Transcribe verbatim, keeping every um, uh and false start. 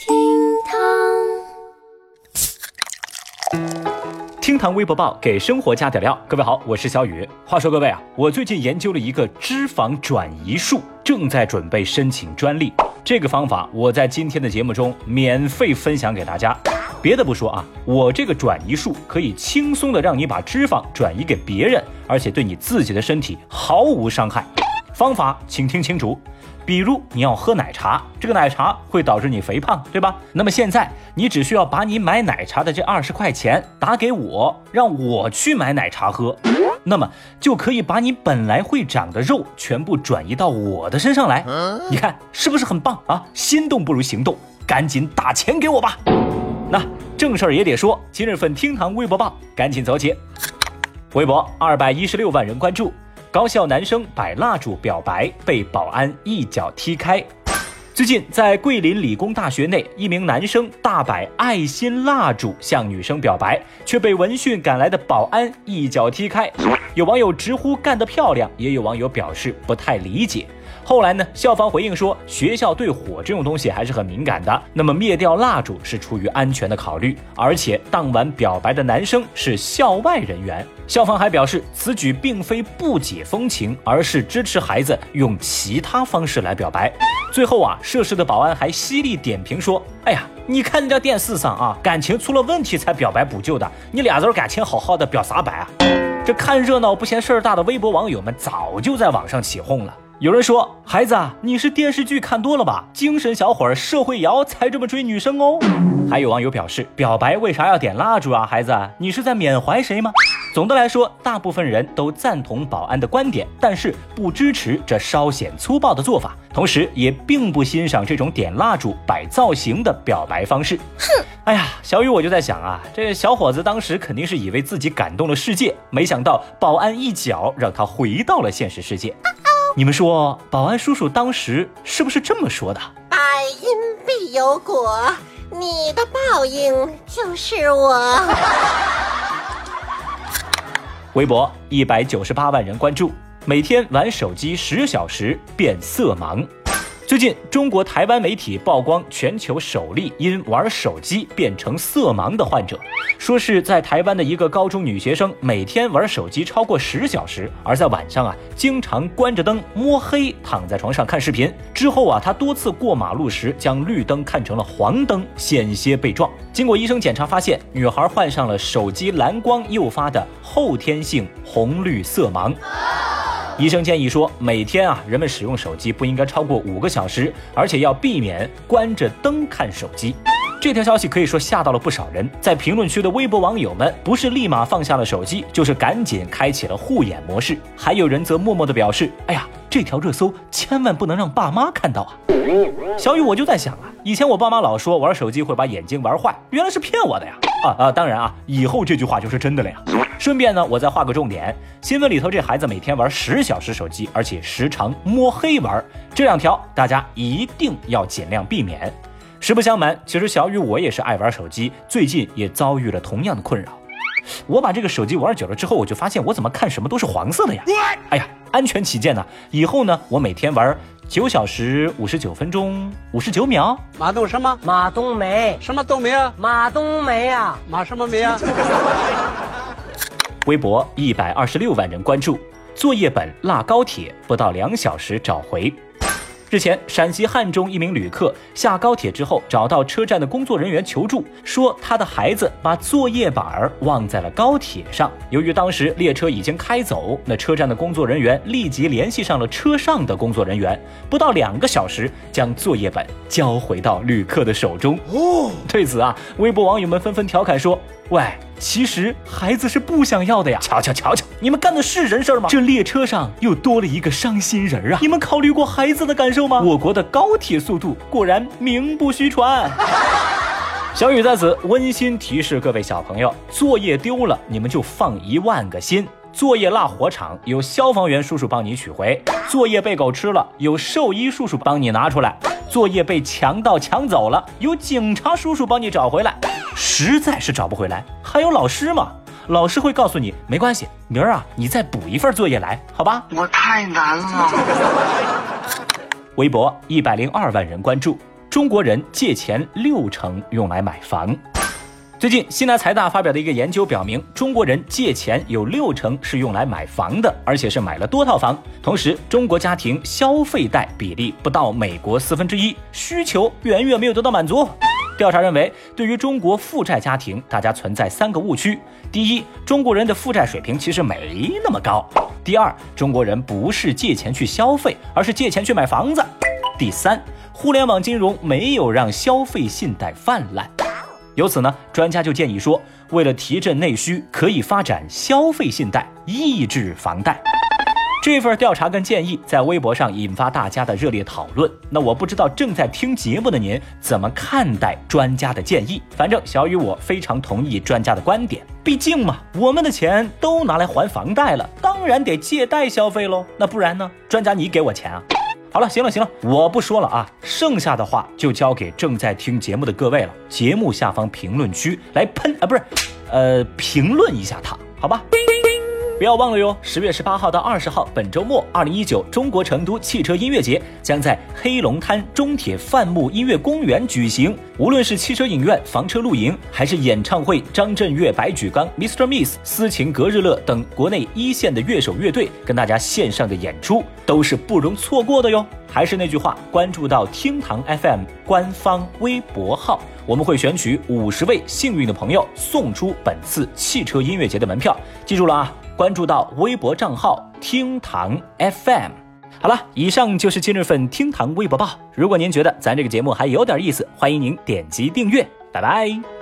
厅堂，厅堂微博报给生活加点料。各位好，我是小雨。话说各位啊，我最近研究了一个脂肪转移术，正在准备申请专利。这个方法我在今天的节目中免费分享给大家。别的不说啊，我这个转移术可以轻松的让你把脂肪转移给别人，而且对你自己的身体毫无伤害。方法请听清楚，比如你要喝奶茶，这个奶茶会导致你肥胖，对吧？那么现在你只需要把你买奶茶的这二十块钱打给我，让我去买奶茶喝，那么就可以把你本来会长的肉全部转移到我的身上来。你看是不是很棒啊？心动不如行动，赶紧打钱给我吧。那正事儿也得说，今日份厅堂微博报，赶紧走起。微博二百一十六万人关注。高校男生摆蜡烛表白被保安一脚踢开。最近在桂林理工大学内，一名男生大摆爱心蜡烛向女生表白，却被闻讯赶来的保安一脚踢开。有网友直呼干得漂亮，也有网友表示不太理解。后来呢，校方回应说，学校对火这种东西还是很敏感的，那么灭掉蜡烛是出于安全的考虑，而且当晚表白的男生是校外人员。校方还表示，此举并非不解风情，而是支持孩子用其他方式来表白。最后啊，涉事的保安还犀利点评说，哎呀，你看人家电视上啊，感情出了问题才表白补救的，你俩人感情好好的表啥白啊？这看热闹不嫌事儿大的微博网友们早就在网上起哄了。有人说，孩子啊，你是电视剧看多了吧，精神小伙社会摇才这么追女生哦。还有网友表示，表白为啥要点蜡烛啊，孩子你是在缅怀谁吗？总的来说，大部分人都赞同保安的观点，但是不支持这稍显粗暴的做法，同时也并不欣赏这种点蜡烛摆造型的表白方式。哼，哎呀，小雨我就在想啊，这小伙子当时肯定是以为自己感动了世界，没想到保安一脚让他回到了现实世界。你们说，保安叔叔当时是不是这么说的？爱因必有果，你的报应就是我。微博一百九十八万人关注，每天玩手机十小时变色盲。最近，中国台湾媒体曝光全球首例因玩手机变成色盲的患者，说是在台湾的一个高中女学生每天玩手机超过十小时，而在晚上啊，经常关着灯摸黑躺在床上看视频。之后啊，她多次过马路时将绿灯看成了黄灯，险些被撞。经过医生检查发现，女孩患上了手机蓝光诱发的后天性红绿色盲。医生建议说，每天啊，人们使用手机不应该超过五个小时，而且要避免关着灯看手机。这条消息可以说吓到了不少人，在评论区的微博网友们不是立马放下了手机，就是赶紧开启了护眼模式。还有人则默默地表示，哎呀，这条热搜千万不能让爸妈看到啊。小雨我就在想啊，以前我爸妈老说玩手机会把眼睛玩坏，原来是骗我的呀。啊啊，当然啊，以后这句话就是真的了呀。顺便呢，我再画个重点，新闻里头这孩子每天玩十小时手机，而且时常摸黑玩，这两条大家一定要尽量避免。实不相瞒，其实小雨我也是爱玩手机，最近也遭遇了同样的困扰。我把这个手机玩久了之后，我就发现我怎么看什么都是黄色的呀。哎呀，安全起见呢、啊，以后呢，我每天玩九小时五十九分钟五十九秒。马东什么？马冬梅？什么冬梅啊？马冬梅啊？马什么梅啊？微博一百二十六万人关注，作业本落高铁不到两小时找回。日前，陕西汉中一名旅客下高铁之后，找到车站的工作人员求助，说他的孩子把作业本忘在了高铁上。由于当时列车已经开走，那车站的工作人员立即联系上了车上的工作人员，不到两个小时将作业本交回到旅客的手中。哦，对此啊，微博网友们纷纷调侃说，喂，其实孩子是不想要的呀！瞧瞧瞧瞧，你们干的是人事吗？这列车上又多了一个伤心人啊！你们考虑过孩子的感受吗？我国的高铁速度果然名不虚传。小雨在此温馨提示各位小朋友，作业丢了你们就放一万个心，作业落火场有消防员叔叔帮你取回，作业被狗吃了有兽医叔叔帮你拿出来，作业被强盗抢走了有警察叔叔帮你找回来，实在是找不回来还有老师嘛，老师会告诉你没关系，明儿啊你再补一份作业来，好吧？我太难了。微博一百零二万人关注，中国人借钱六成用来买房。最近西南财大发表的一个研究表明，中国人借钱有六成是用来买房的，而且是买了多套房。同时，中国家庭消费贷比例不到美国四分之一，需求远远没有得到满足。调查认为，对于中国负债家庭，大家存在三个误区：第一，中国人的负债水平其实没那么高；第二，中国人不是借钱去消费，而是借钱去买房子；第三，互联网金融没有让消费信贷泛滥。由此呢，专家就建议说，为了提振内需，可以发展消费信贷，抑制房贷。这份调查跟建议在微博上引发大家的热烈讨论。那我不知道正在听节目的您怎么看待专家的建议，反正小雨我非常同意专家的观点。毕竟嘛，我们的钱都拿来还房贷了，当然得借贷消费喽。那不然呢？专家你给我钱啊？好了，行了行了，我不说了啊，剩下的话就交给正在听节目的各位了。节目下方评论区来喷啊，不是，呃，评论一下它，好吧？不要忘了哟，十月十八号到二十号，本周末，二零一九中国成都汽车音乐节将在黑龙滩中铁范木音乐公园举行。无论是汽车影院、房车露营，还是演唱会，张震岳、白举纲、Mister Miss、斯琴格日乐等国内一线的乐手乐队跟大家线上的演出都是不容错过的哟。还是那句话，关注到厅堂 F M 官方微博号，我们会选取五十位幸运的朋友，送出本次汽车音乐节的门票。记住了啊！关注到微博账号厅堂 F M。 好了，以上就是今日份厅堂微博报。如果您觉得咱这个节目还有点意思，欢迎您点击订阅。拜拜。